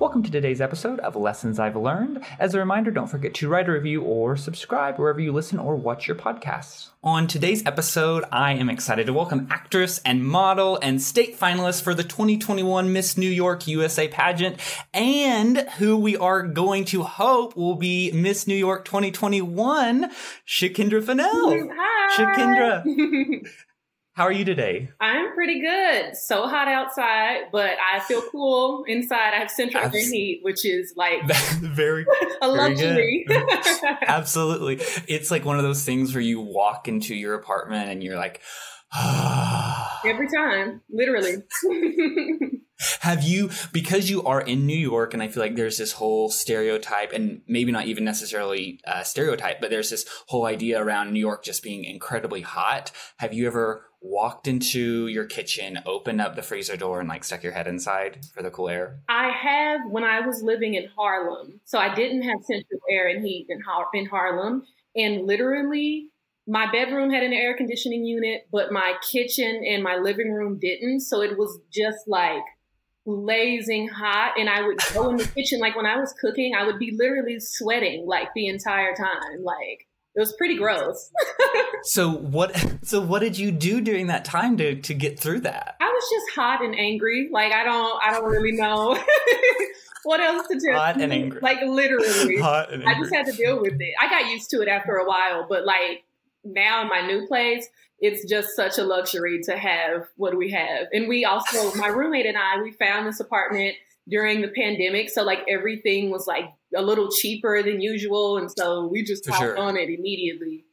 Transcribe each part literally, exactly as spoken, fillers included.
Welcome to today's episode of Lessons I've Learned. As a reminder, don't forget to write a review or subscribe wherever you listen or watch your podcasts. On today's episode, I am excited to welcome actress and model and state finalist for the twenty twenty-one Miss New York U S A pageant, and who we are going to hope will be Miss New York twenty twenty-one, Chakendra Fennell. Hi! Chakendra. How are you today? I'm pretty good. So hot outside, but I feel cool inside. I have central Abs- heat, which is like very a very luxury. Absolutely. It's like one of those things where you walk into your apartment and you're like, ah. Every time, literally. Have you, because you are in New York, and I feel like there's this whole stereotype, and maybe not even necessarily uh, stereotype, but there's this whole idea around New York just being incredibly hot. Have you ever walked into your kitchen, opened up the freezer door, and like stuck your head inside for the cool air? I have when I was living in Harlem. So I didn't have central air and heat in, Har- in Harlem. And literally, my bedroom had an air conditioning unit, but my kitchen and my living room didn't. So it was just like blazing hot, and I would go in the kitchen, like when I was cooking, I would be literally sweating like the entire time. Like, it was pretty gross. So what so what did you do during that time to to get through that? I was just hot and angry. Like, I don't I don't really know what else to do. Hot and angry. Like, literally. Hot and angry. I just had to deal with it. I got used to it after a while, but like now in my new place, it's just such a luxury to have what we have. And we also, my roommate and I, we found this apartment during the pandemic. So like everything was like a little cheaper than usual. And so we just hopped sure. on it immediately.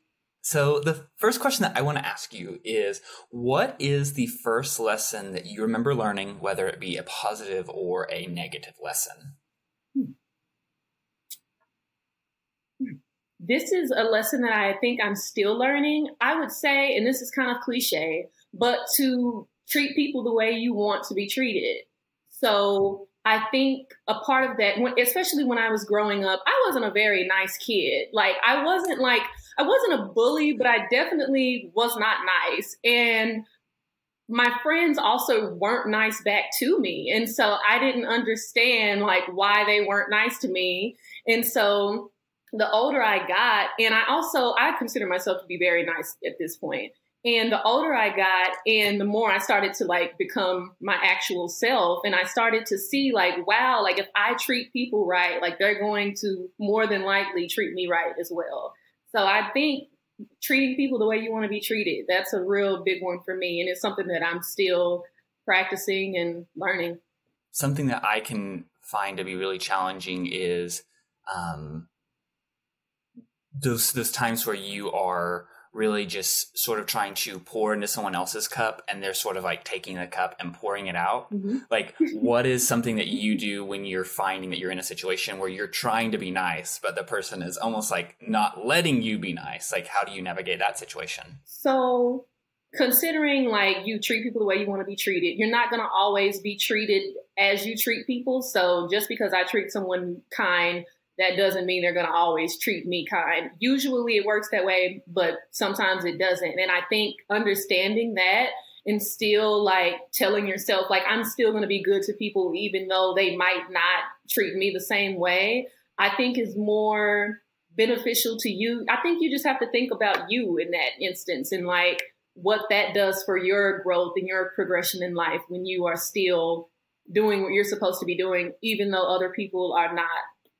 So the first question that I want to ask you is, what is the first lesson that you remember learning, whether it be a positive or a negative lesson? This is a lesson that I think I'm still learning. I would say, and this is kind of cliche, but to treat people the way you want to be treated. So I think a part of that, especially when I was growing up, I wasn't a very nice kid. Like I wasn't like, I wasn't a bully, but I definitely was not nice. And my friends also weren't nice back to me. And so I didn't understand like why they weren't nice to me. And so the older I got, and I also, I consider myself to be very nice at this point. And the older I got, and the more I started to like become my actual self, and I started to see like, wow, like if I treat people right, like they're going to more than likely treat me right as well. So I think treating people the way you want to be treated, that's a real big one for me. And it's something that I'm still practicing and learning. Something that I can find to be really challenging is, um, Those those times where you are really just sort of trying to pour into someone else's cup, and they're sort of like taking the cup and pouring it out. Mm-hmm. Like, what is something that you do when you're finding that you're in a situation where you're trying to be nice, but the person is almost like not letting you be nice? Like, how do you navigate that situation? So considering like you treat people the way you want to be treated, you're not going to always be treated as you treat people. So just because I treat someone kind, that doesn't mean they're going to always treat me kind. Usually it works that way, but sometimes it doesn't. And I think understanding that and still like telling yourself, like, I'm still going to be good to people, even though they might not treat me the same way, I think is more beneficial to you. I think you just have to think about you in that instance and like what that does for your growth and your progression in life when you are still doing what you're supposed to be doing, even though other people are not,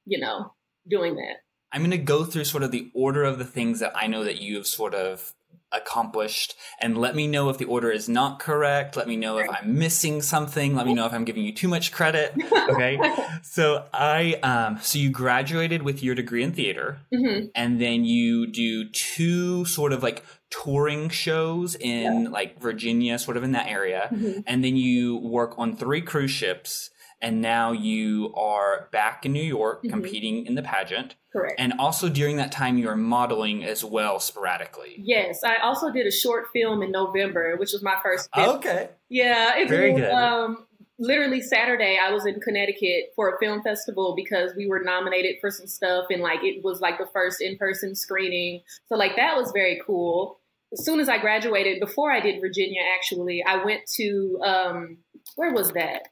you know, doing that. I'm going to go through sort of the order of the things that I know that you've sort of accomplished, and let me know if the order is not correct. Let me know if I'm missing something. Let me know if I'm giving you too much credit. Okay. So I, um, so you graduated with your degree in theater, mm-hmm. and then you do two sort of like touring shows in yeah. like Virginia, sort of in that area. Mm-hmm. And then you work on three cruise ships. And now you are back in New York competing mm-hmm. in the pageant. Correct. And also during that time, you're modeling as well sporadically. Yes. I also did a short film in November, which was my first film. Okay. Yeah. It Very was, good. Um, literally Saturday, I was in Connecticut for a film festival because we were nominated for some stuff. And like it was like the first in-person screening. So like that was very cool. As soon as I graduated, before I did Virginia, actually, I went to, um, where was that?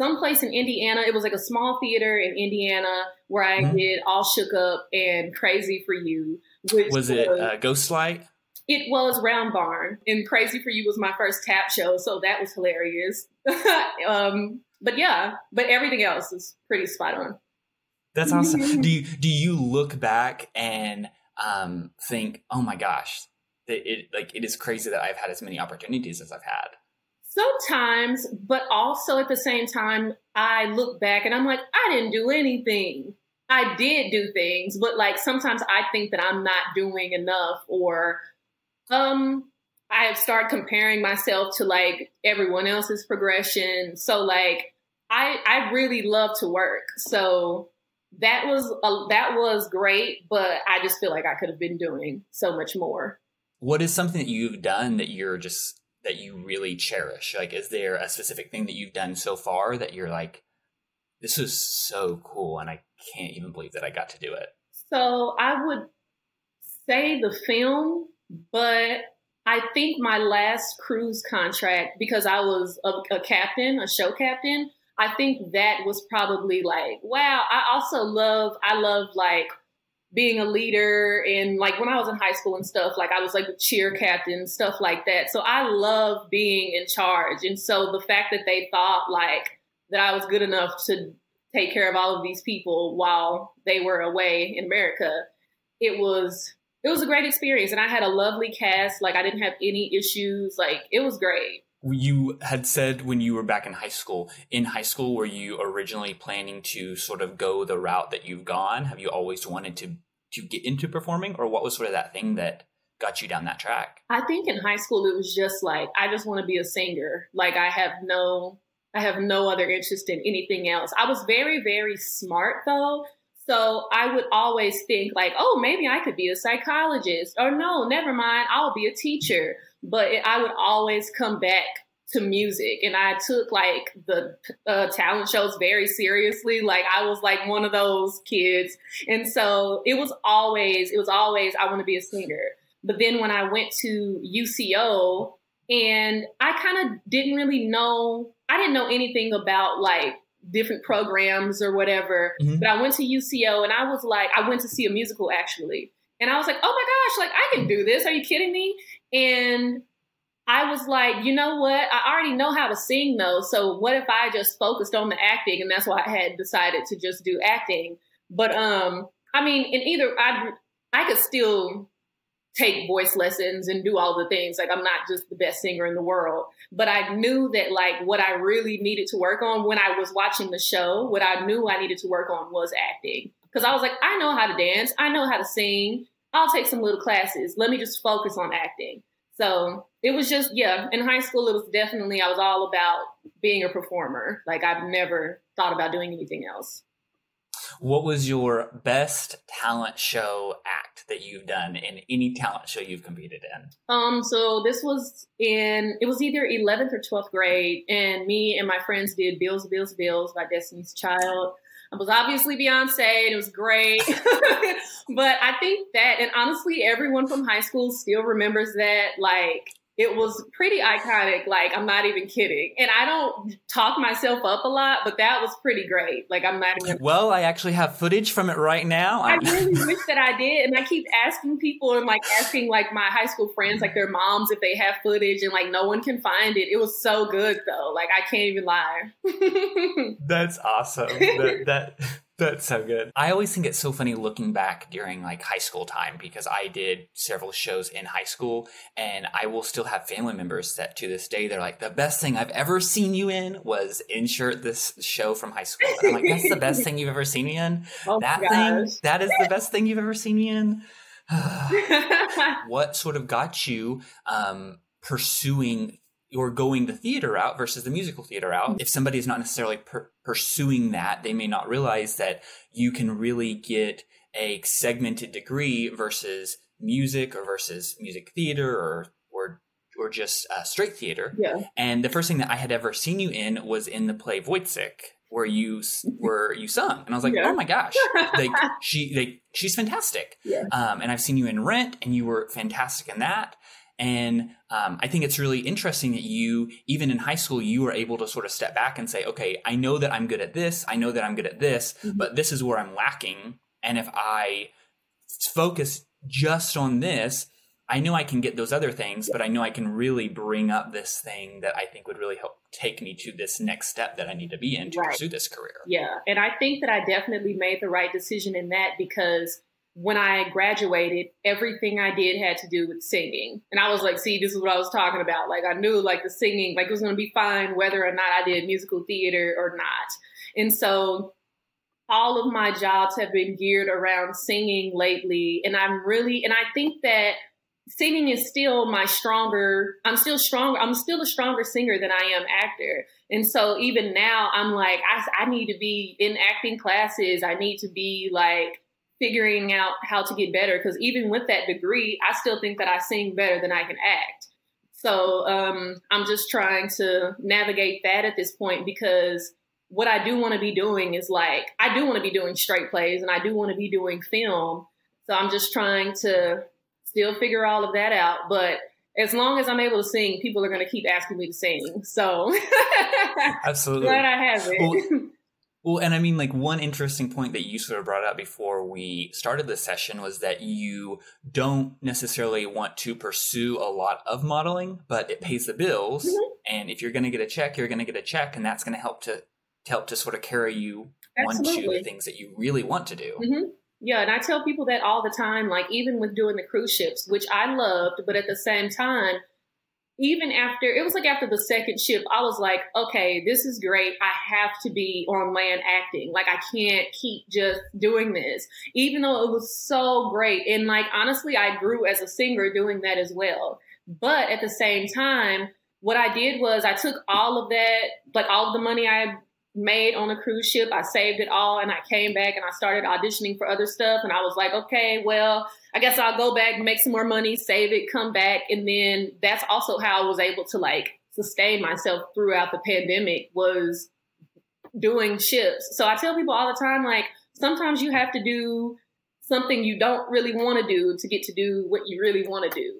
someplace in Indiana. It was like a small theater in Indiana where I mm-hmm. did All Shook Up and Crazy for You. Which was it was, uh, Ghost Light? It was Round Barn, and Crazy for You was my first tap show, so that was hilarious. um, but yeah, but everything else is pretty spot on. That's awesome. do you do you look back and um, think, oh my gosh, that it like it is crazy that I've had as many opportunities as I've had? Sometimes, but also at the same time, I look back and I'm like, I didn't do anything. I did do things, but like sometimes I think that I'm not doing enough, or um, I start comparing myself to like everyone else's progression. So like I I really love to work, so that was a, that was great, but I just feel like I could have been doing so much more. What is something that you've done that you're just that you really cherish? Like, is there a specific thing that you've done so far that you're like, this is so cool, and I can't even believe that I got to do it? So I would say the film, but I think my last cruise contract, because I was a, a captain, a show captain, I think that was probably like, wow. I also love, I love like being a leader, and like when I was in high school and stuff, like I was like a cheer captain, stuff like that. So I love being in charge. And so the fact that they thought like that I was good enough to take care of all of these people while they were away in America, it was it was a great experience. And I had a lovely cast. Like, I didn't have any issues. Like, it was great. You had said when you were back in high school, in high school, were you originally planning to sort of go the route that you've gone? Have you always wanted to, to get into performing? Or what was sort of that thing that got you down that track? I think in high school, it was just like, I just want to be a singer. Like, I have no... I have no other interest in anything else. I was very, very smart, though. So I would always think like, oh, maybe I could be a psychologist, or no, never mind, I'll be a teacher. But it, I would always come back to music. And I took like the uh, talent shows very seriously. Like, I was like one of those kids. And so it was always, it was always, I want to be a singer. But then when I went to U C O, and I kind of didn't really know, I didn't know anything about like different programs or whatever, mm-hmm. but I went to U C O and I was like, I went to see a musical actually. And I was like, oh my gosh, like I can do this. Are you kidding me? And I was like, you know what? I already know how to sing though. So what if I just focused on the acting? And that's why I had decided to just do acting. But, um, I mean, in either, I, I could still take voice lessons and do all the things. Like, I'm not just the best singer in the world, but I knew that like what I really needed to work on when I was watching the show, what I knew I needed to work on was acting. Cause I was like, I know how to dance. I know how to sing. I'll take some little classes. Let me just focus on acting. So it was just, yeah, in high school, it was definitely, I was all about being a performer. Like, I've never thought about doing anything else. What was your best talent show act that you've done in any talent show you've competed in? Um, so this was in, it was either eleventh or twelfth grade, and me and my friends did Bills, Bills, Bills by Destiny's Child. It was obviously Beyonce, and it was great. But I think that, and honestly, everyone from high school still remembers that, like, it was pretty iconic. Like, I'm not even kidding. And I don't talk myself up a lot, but that was pretty great. Like, I'm not even. Well, I actually have footage from it right now. I really wish that I did. And I keep asking people and like asking like my high school friends, like their moms, if they have footage, and like no one can find it. It was so good though. Like, I can't even lie. That's awesome. That, that that's so good. I always think it's so funny looking back during like high school time, because I did several shows in high school, and I will still have family members that to this day, they're like, the best thing I've ever seen you in was insert this show from high school. And I'm like, that's the best thing you've ever seen me in? Oh, that thing? That is the best thing you've ever seen me in? What sort of got you um, pursuing or going the theater route versus the musical theater route? If somebody is not necessarily per- pursuing that, they may not realize that you can really get a segmented degree versus music or versus music theater or or or just uh, straight theater. Yeah. And the first thing that I had ever seen you in was in the play Wozzeck, where you where you sung, and I was like, yeah. Oh my gosh, like she like she's fantastic. Yeah. Um, and I've seen you in Rent, and you were fantastic in that. And um, I think it's really interesting that you, even in high school, you were able to sort of step back and say, okay, I know that I'm good at this. I know that I'm good at this, mm-hmm. but this is where I'm lacking. And if I focus just on this, I know I can get those other things, but I know I can really bring up this thing that I think would really help take me to this next step that I need to be in to right. pursue this career. Yeah. And I think that I definitely made the right decision in that, because when I graduated, everything I did had to do with singing. And I was like, see, this is what I was talking about. Like, I knew like the singing, like it was going to be fine whether or not I did musical theater or not. And so all of my jobs have been geared around singing lately. And I'm really, and I think that singing is still my stronger, I'm still stronger, I'm still a stronger singer than I am actor. And so even now I'm like, I, I need to be in acting classes. I need to be like figuring out how to get better. Because even with that degree, I still think that I sing better than I can act. So um, I'm just trying to navigate that at this point, because what I do want to be doing is like, I do want to be doing straight plays and I do want to be doing film. So I'm just trying to still figure all of that out. But as long as I'm able to sing, people are going to keep asking me to sing. So absolutely. Glad I have it. Well, well, and I mean, like one interesting point that you sort of brought up before we started this session was that you don't necessarily want to pursue a lot of modeling, but it pays the bills. Mm-hmm. And if you're going to get a check, you're going to get a check. And that's going to help to, to help to sort of carry you absolutely. On to the things that you really want to do. Mm-hmm. Yeah, and I tell people that all the time, like even with doing the cruise ships, which I loved, but at the same time, even after, it was like after the second ship, I was like, okay, this is great. I have to be on land acting. Like I can't keep just doing this, even though it was so great. And like, honestly, I grew as a singer doing that as well. But at the same time, what I did was I took all of that, like all of the money I made on a cruise ship, I saved it all, and I came back and I started auditioning for other stuff. And I was like, okay, well, I guess I'll go back, make some more money, save it, come back. And then that's also how I was able to like sustain myself throughout the pandemic, was doing ships. So I tell people all the time, like sometimes you have to do something you don't really want to do to get to do what you really want to do.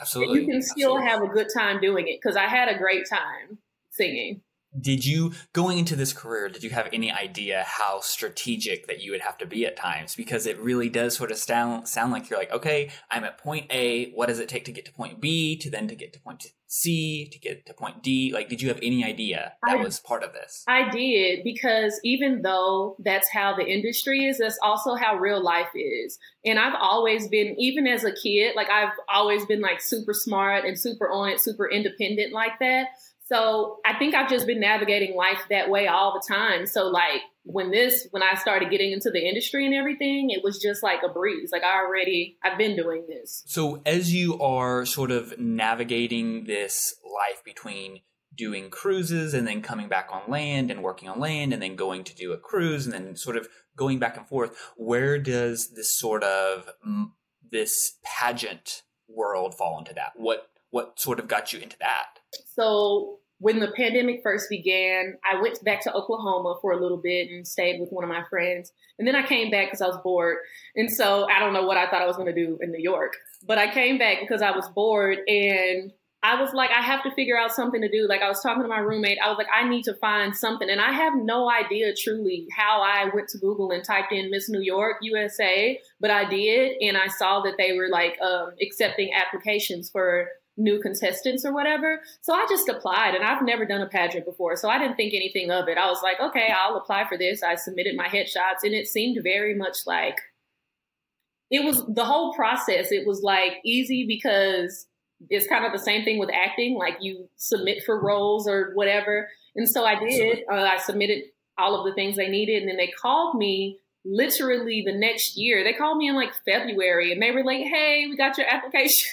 Absolutely. And you can still Absolutely. Have a good time doing it, because I had a great time singing. Did you, going into this career, did you have any idea how strategic that you would have to be at times? Because it really does sort of sound, sound like you're like, okay, I'm at point A. What does it take to get to point B, to then to get to point C, to get to point D? Like, did you have any idea that I, was part of this? I did, because even though that's how the industry is, that's also how real life is. And I've always been, even as a kid, like I've always been like super smart and super on it, super independent like that. So I think I've just been navigating life that way all the time. So like when this, when I started getting into the industry and everything, it was just like a breeze. Like I already, I've been doing this. So as you are sort of navigating this life between doing cruises and then coming back on land and working on land and then going to do a cruise and then sort of going back and forth, where does this sort of, this pageant world fall into that? What, what sort of got you into that? So when the pandemic first began, I went back to Oklahoma for a little bit and stayed with one of my friends. And then I came back because I was bored. And so I don't know what I thought I was going to do in New York, but I came back because I was bored. And I was like, I have to figure out something to do. Like I was talking to my roommate. I was like, I need to find something. And I have no idea truly how I went to Google and typed in Miss New York U S A, but I did. And I saw that they were like um, accepting applications for new contestants or whatever. So I just applied, and I've never done a pageant before. So I didn't think anything of it. I was like, okay, I'll apply for this. I submitted my headshots, and it seemed very much like it was the whole process. It was like easy, because it's kind of the same thing with acting. Like you submit for roles or whatever. And so I did, uh, I submitted all of the things they needed. And then they called me literally the next year. They called me in like February, and they were like, hey, we got your application.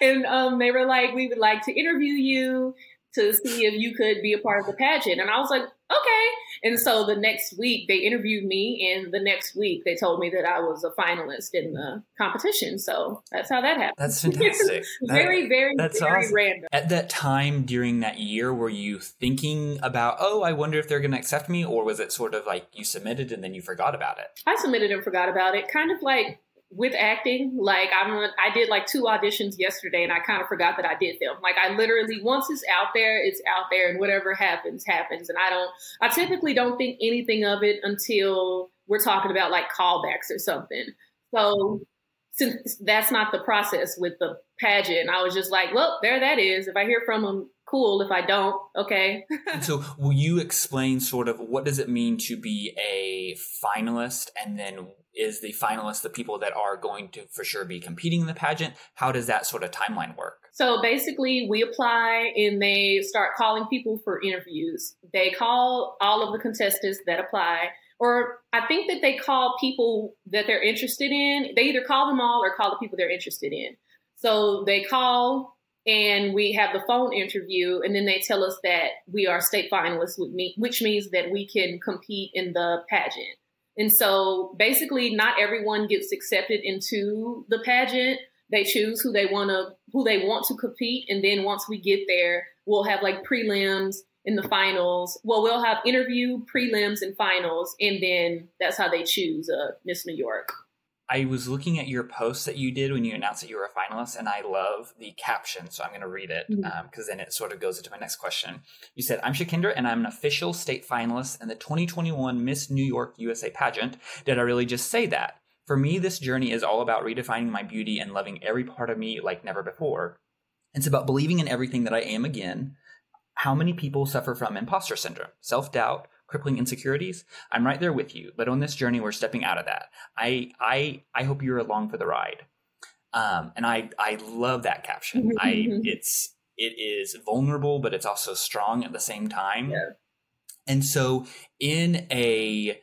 And um, they were like, we would like to interview you to see if you could be a part of the pageant. And I was like, okay. And so the next week they interviewed me, and the next week they told me that I was a finalist in the competition. So that's how that happened. That's fantastic. very, that, very, that's very awesome. Random. At that time during that year, were you thinking about, oh, I wonder if they're going to accept me? Or was it sort of like you submitted and then you forgot about it? I submitted and forgot about it. Kind of like with acting, like I'm, I did like two auditions yesterday and I kind of forgot that I did them. Like I literally, once it's out there, it's out there and whatever happens, happens. And I don't, I typically don't think anything of it until we're talking about like callbacks or something. So since that's not the process with the pageant, I was just like, well, there that is. If I hear from them, cool. If I don't, okay. And so will you explain sort of what does it mean to be a finalist? And then is the finalist the people that are going to for sure be competing in the pageant? How does that sort of timeline work? So basically we apply and they start calling people for interviews. They call all of the contestants that apply, or I think that they call people that they're interested in. They either call them all or call the people they're interested in. So they call, and we have the phone interview, and then they tell us that we are state finalists, which means that we can compete in the pageant. And so basically not everyone gets accepted into the pageant. They choose who they want to, who they want to compete. And then once we get there, we'll have like prelims in the finals. Well, we'll have interview, prelims, and finals. And then that's how they choose uh, Miss New York. I was looking at your post that you did when you announced that you were a finalist, and I love the caption, so I'm going to read it because mm-hmm. um, then it sort of goes into my next question. You said, "I'm Chakendra, and I'm an official state finalist in the twenty twenty-one Miss New York U S A pageant. Did I really just say that? For me, this journey is all about redefining my beauty and loving every part of me like never before. It's about believing in everything that I am again. How many people suffer from imposter syndrome, self-doubt, crippling insecurities? I'm right there with you, but on this journey, we're stepping out of that. I, I, I hope you're along for the ride." Um, and I, I love that caption. I, it's, it is vulnerable, but it's also strong at the same time. Yeah. And so, in a,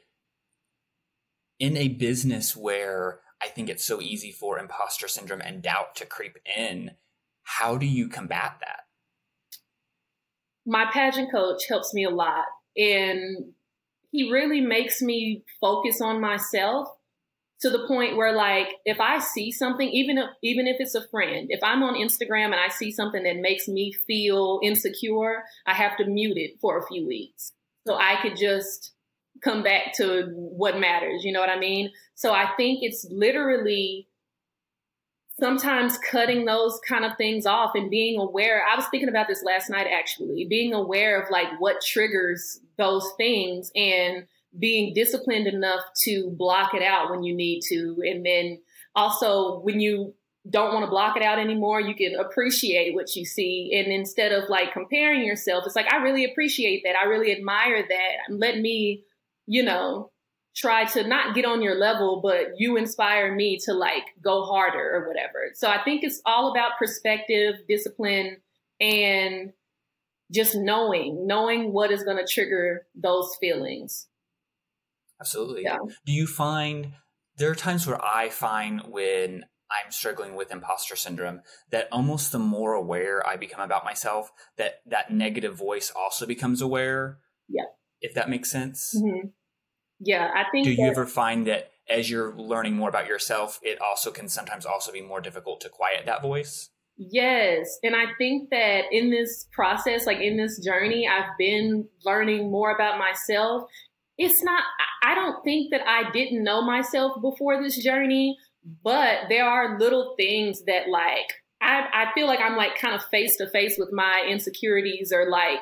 in a business where I think it's so easy for imposter syndrome and doubt to creep in, how do you combat that? My pageant coach helps me a lot. And he really makes me focus on myself to the point where, like, if I see something, even if, even if it's a friend, if I'm on Instagram and I see something that makes me feel insecure, I have to mute it for a few weeks so I could just come back to what matters. You know what I mean? So I think it's literally sometimes cutting those kind of things off and being aware. I was thinking about this last night, actually, being aware of like what triggers those things and being disciplined enough to block it out when you need to. And then also when you don't want to block it out anymore, you can appreciate what you see. And instead of like comparing yourself, it's like, I really appreciate that. I really admire that. Let me, you know, try to not get on your level, but you inspire me to like go harder or whatever. So I think it's all about perspective, discipline, and just knowing, knowing what is going to trigger those feelings. Absolutely. Yeah. Do you find there are times where I find when I'm struggling with imposter syndrome that almost the more aware I become about myself, that that negative voice also becomes aware? Yeah. If that makes sense. Mm-hmm. Yeah, I think. Do you that, ever find that as you're learning more about yourself, it also can sometimes also be more difficult to quiet that voice? Yes. And I think that in this process, like in this journey, I've been learning more about myself. It's not, I don't think that I didn't know myself before this journey, but there are little things that like, I, I feel like I'm like kind of face to face with my insecurities or like,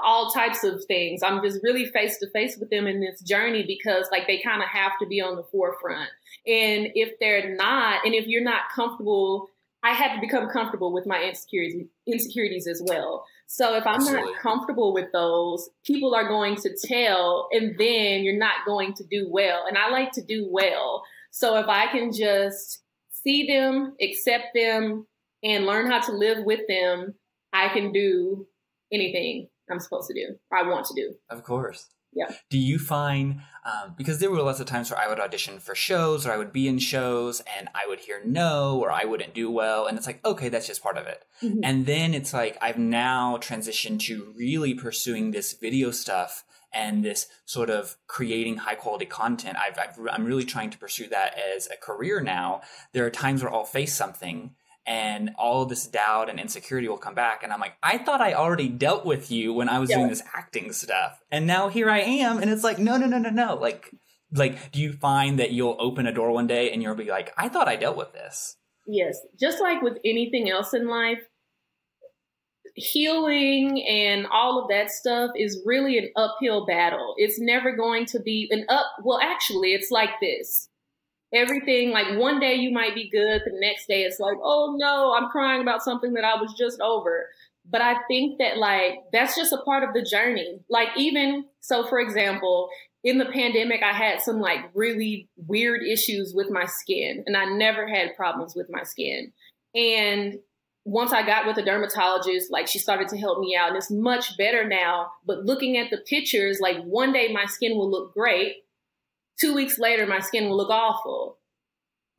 all types of things. I'm just really face to face with them in this journey because like they kind of have to be on the forefront. And if they're not, and if you're not comfortable, I had to become comfortable with my insecurities, insecurities as well. So if I'm Absolutely. Not comfortable with those, people are going to tell, and then you're not going to do well. And I like to do well. So if I can just see them, accept them, and learn how to live with them, I can do anything I'm supposed to do, or I want to do. Of course. Yeah. Do you find, um, because there were lots of times where I would audition for shows or I would be in shows and I would hear no, or I wouldn't do well. And it's like, okay, that's just part of it. Mm-hmm. And then it's like, I've now transitioned to really pursuing this video stuff and this sort of creating high quality content. I've, I've, I'm really trying to pursue that as a career now. There are times where I'll face something and all this doubt and insecurity will come back. And I'm like, I thought I already dealt with you when I was yeah. doing this acting stuff. And now here I am. And it's like, no, no, no, no, no. Like, Like, do you find that you'll open a door one day and you'll be like, I thought I dealt with this? Yes. Just like with anything else in life, healing and all of that stuff is really an uphill battle. It's never going to be an up. Well, actually, it's like this. Everything, like one day you might be good. The next day it's like, oh no, I'm crying about something that I was just over. But I think that like, that's just a part of the journey. Like even, so for example, in the pandemic, I had some like really weird issues with my skin, and I never had problems with my skin. And once I got with a dermatologist, like she started to help me out, and it's much better now. But looking at the pictures, like one day my skin will look great. Two weeks later, my skin will look awful.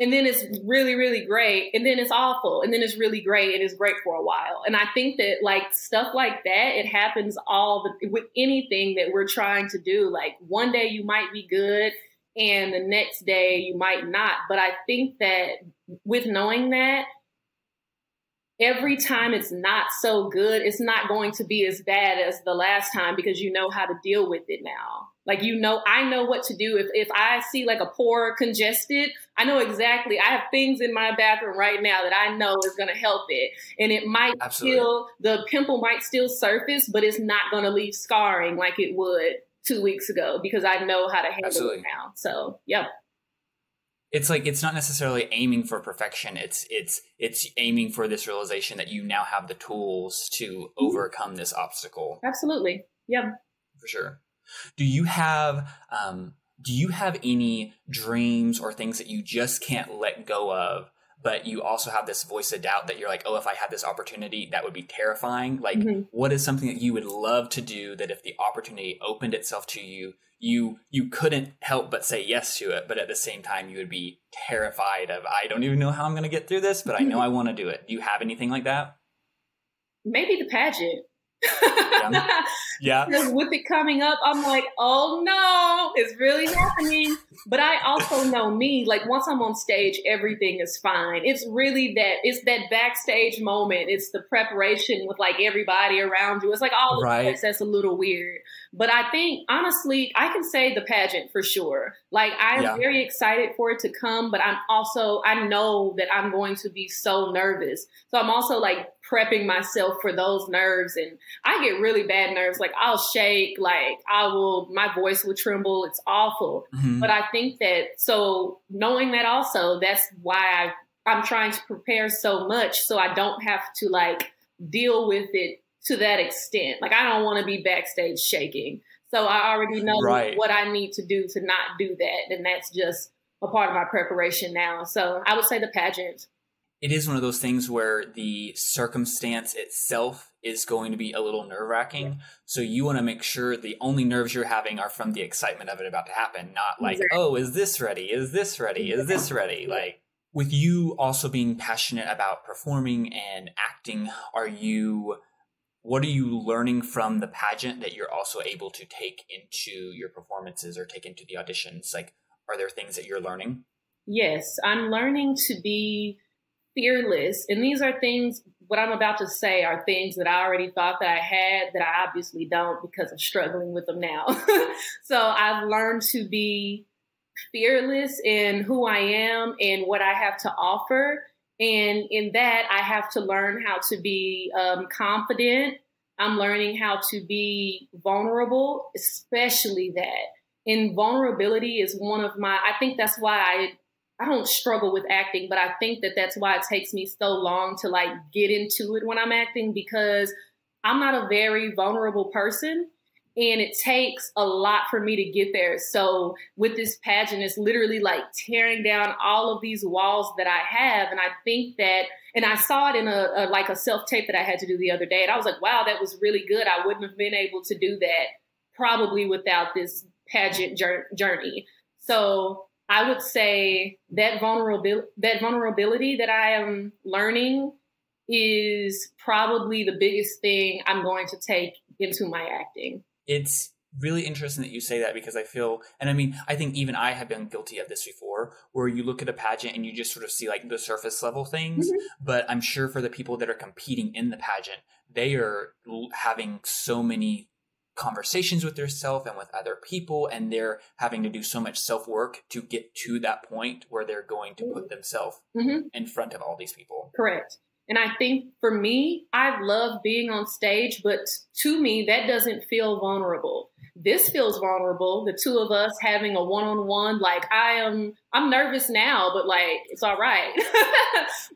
And then it's really, really great. And then it's awful. And then it's really great. And it's great for a while. And I think that like stuff like that, it happens all the, with anything that we're trying to do. Like one day you might be good and the next day you might not. But I think that with knowing that, every time it's not so good, it's not going to be as bad as the last time because you know how to deal with it now. Like, you know, I know what to do. If if I see like a pore congested, I know exactly. I have things in my bathroom right now that I know is going to help it. And it might Absolutely. still, the pimple might still surface, but it's not going to leave scarring like it would two weeks ago because I know how to handle Absolutely. it now. So, yeah. It's like, it's not necessarily aiming for perfection. It's, it's, it's aiming for this realization that you now have the tools to overcome this obstacle. Absolutely. Yeah. For sure. Do you have um, do you have any dreams or things that you just can't let go of, but you also have this voice of doubt that you're like, oh, if I had this opportunity, that would be terrifying? Like, mm-hmm. what is something that you would love to do that if the opportunity opened itself to you, you you couldn't help but say yes to it, but at the same time, you would be terrified of, I don't even know how I'm going to get through this, but mm-hmm. I know I want to do it. Do you have anything like that? Maybe the pageant. yeah. yeah. Because with it coming up, I'm like, oh no, it's really happening. But I also know me, like once I'm on stage, everything is fine. It's really that, it's that backstage moment. It's the preparation with like everybody around you. It's like all right. of this, that's a little weird. But I think honestly, I can say the pageant for sure. Like I'm yeah. very excited for it to come, but I'm also, I know that I'm going to be so nervous. So I'm also like prepping myself for those nerves. And I get really bad nerves. Like I'll shake, like I will, my voice will tremble. It's awful. Mm-hmm. But I think that, so knowing that also, that's why I, I'm trying to prepare so much. So I don't have to like deal with it to that extent. Like I don't want to be backstage shaking. So I already know right. what I need to do to not do that. And that's just a part of my preparation now. So I would say the pageant. It is one of those things where the circumstance itself is going to be a little nerve-wracking. Yeah. So you want to make sure the only nerves you're having are from the excitement of it about to happen, not like, exactly. oh, is this ready? Is this ready? Is this ready? Yeah. Like with you also being passionate about performing and acting, are you, what are you learning from the pageant that you're also able to take into your performances or take into the auditions? Like, are there things that you're learning? Yes, I'm learning to be fearless. And these are things, what I'm about to say are things that I already thought that I had that I obviously don't because I'm struggling with them now. So I've learned to be fearless in who I am and what I have to offer. And in that, I have to learn how to be um, confident. I'm learning how to be vulnerable, especially that. And vulnerability is one of my, I think that's why I I don't struggle with acting, but I think that that's why it takes me so long to like get into it when I'm acting, because I'm not a very vulnerable person and it takes a lot for me to get there. So with this pageant, it's literally like tearing down all of these walls that I have. And I think that, and I saw it in a, a like a self-tape that I had to do the other day. And I was like, wow, that was really good. I wouldn't have been able to do that probably without this pageant journey. So I would say that vulnerability, that vulnerability that I am learning is probably the biggest thing I'm going to take into my acting. It's really interesting that you say that because I feel, and I mean, I think even I have been guilty of this before, where you look at a pageant and you just sort of see like the surface level things. Mm-hmm. But I'm sure for the people that are competing in the pageant, they are having so many conversations with yourself and with other people, and they're having to do so much self-work to get to that point where they're going to put themselves mm-hmm. in front of all these people. Correct. And I think for me, I love being on stage, but to me, that doesn't feel vulnerable. This feels vulnerable. The two of us having a one-on-one, like I am, I'm nervous now, but like, it's all right.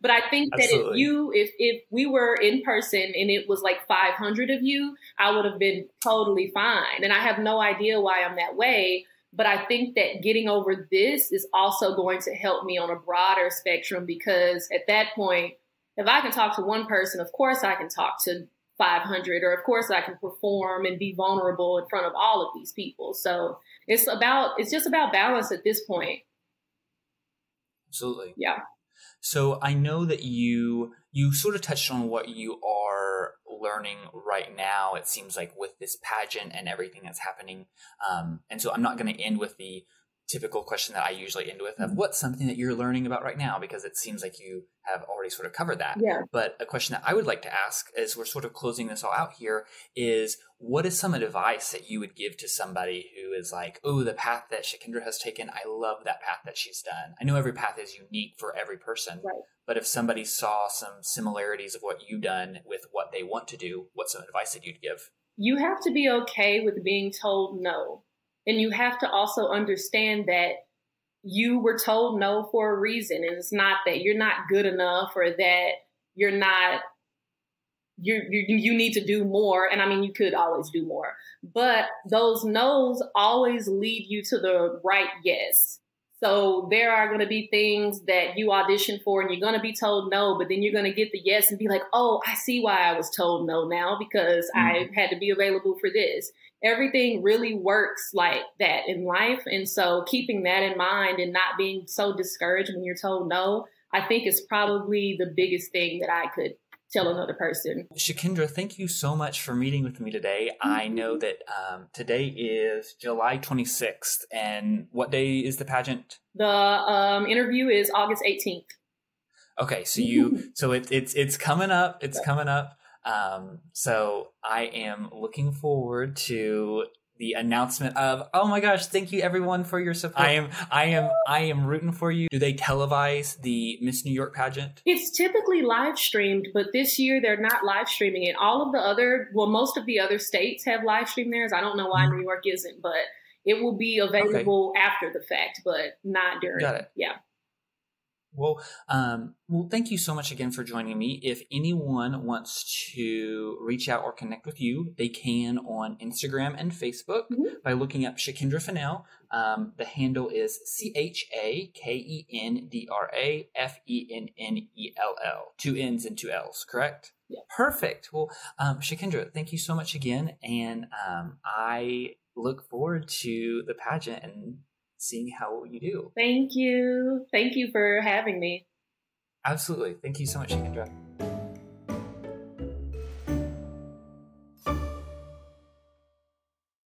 But I think that Absolutely. if you, if, if we were in person and it was like five hundred of you, I would have been totally fine. And I have no idea why I'm that way. But I think that getting over this is also going to help me on a broader spectrum, because at that point, if I can talk to one person, of course I can talk to five hundred, or of course I can perform and be vulnerable in front of all of these people. So it's about, it's just about balance at this point. Absolutely. Yeah. So I know that you, you sort of touched on what you are learning right now, it seems like, with this pageant and everything that's happening. Um, and so I'm not going to end with the typical question that I usually end with of what's something that you're learning about right now, because it seems like you have already sort of covered that. Yeah. But a question that I would like to ask, as we're sort of closing this all out here, is what is some advice that you would give to somebody who is like, oh, the path that Chakendra has taken, I love that path that she's done. I know every path is unique for every person, right. But if somebody saw some similarities of what you've done with what they want to do, what's some advice that you'd give? You have to be okay with being told no. And you have to also understand that you were told no for a reason. And it's not that you're not good enough or that you're not, you you you need to do more. And I mean, you could always do more, but those no's always lead you to the right yes. So there are going to be things that you audition for and you're going to be told no, but then you're going to get the yes and be like, oh, I see why I was told no now, because mm-hmm. I had to be available for this. Everything really works like that in life. And so keeping that in mind and not being so discouraged when you're told no, I think is probably the biggest thing that I could tell another person. Chakendra, thank you so much for meeting with me today. Mm-hmm. I know that um, today is July twenty-sixth. And what day is the pageant? The um, interview is August eighteenth. Okay. So you, so it, it's, it's coming up. It's okay. coming up. Um, so I am looking forward to the announcement of, oh my gosh, thank you everyone for your support. I am, I am, I am rooting for you. Do they televise the Miss New York pageant? It's typically live streamed, but this year they're not live streaming it. All of the other, well, most of the other states have live streamed theirs. I don't know why New York isn't, but it will be available okay. after the fact, but not during. Got it. Yeah. Well, um, well, thank you so much again for joining me. If anyone wants to reach out or connect with you, they can on Instagram and Facebook mm-hmm. by looking up Chakendra Fennell. Um, the handle is C H A K E N D R A F E N N E L L. Two N's and two L's, correct? Yeah. Perfect. Well, um, Chakendra, thank you so much again. And um, I look forward to the pageant and seeing how you do. Thank you. Thank you for having me. Absolutely. Thank you so much, Chakendra.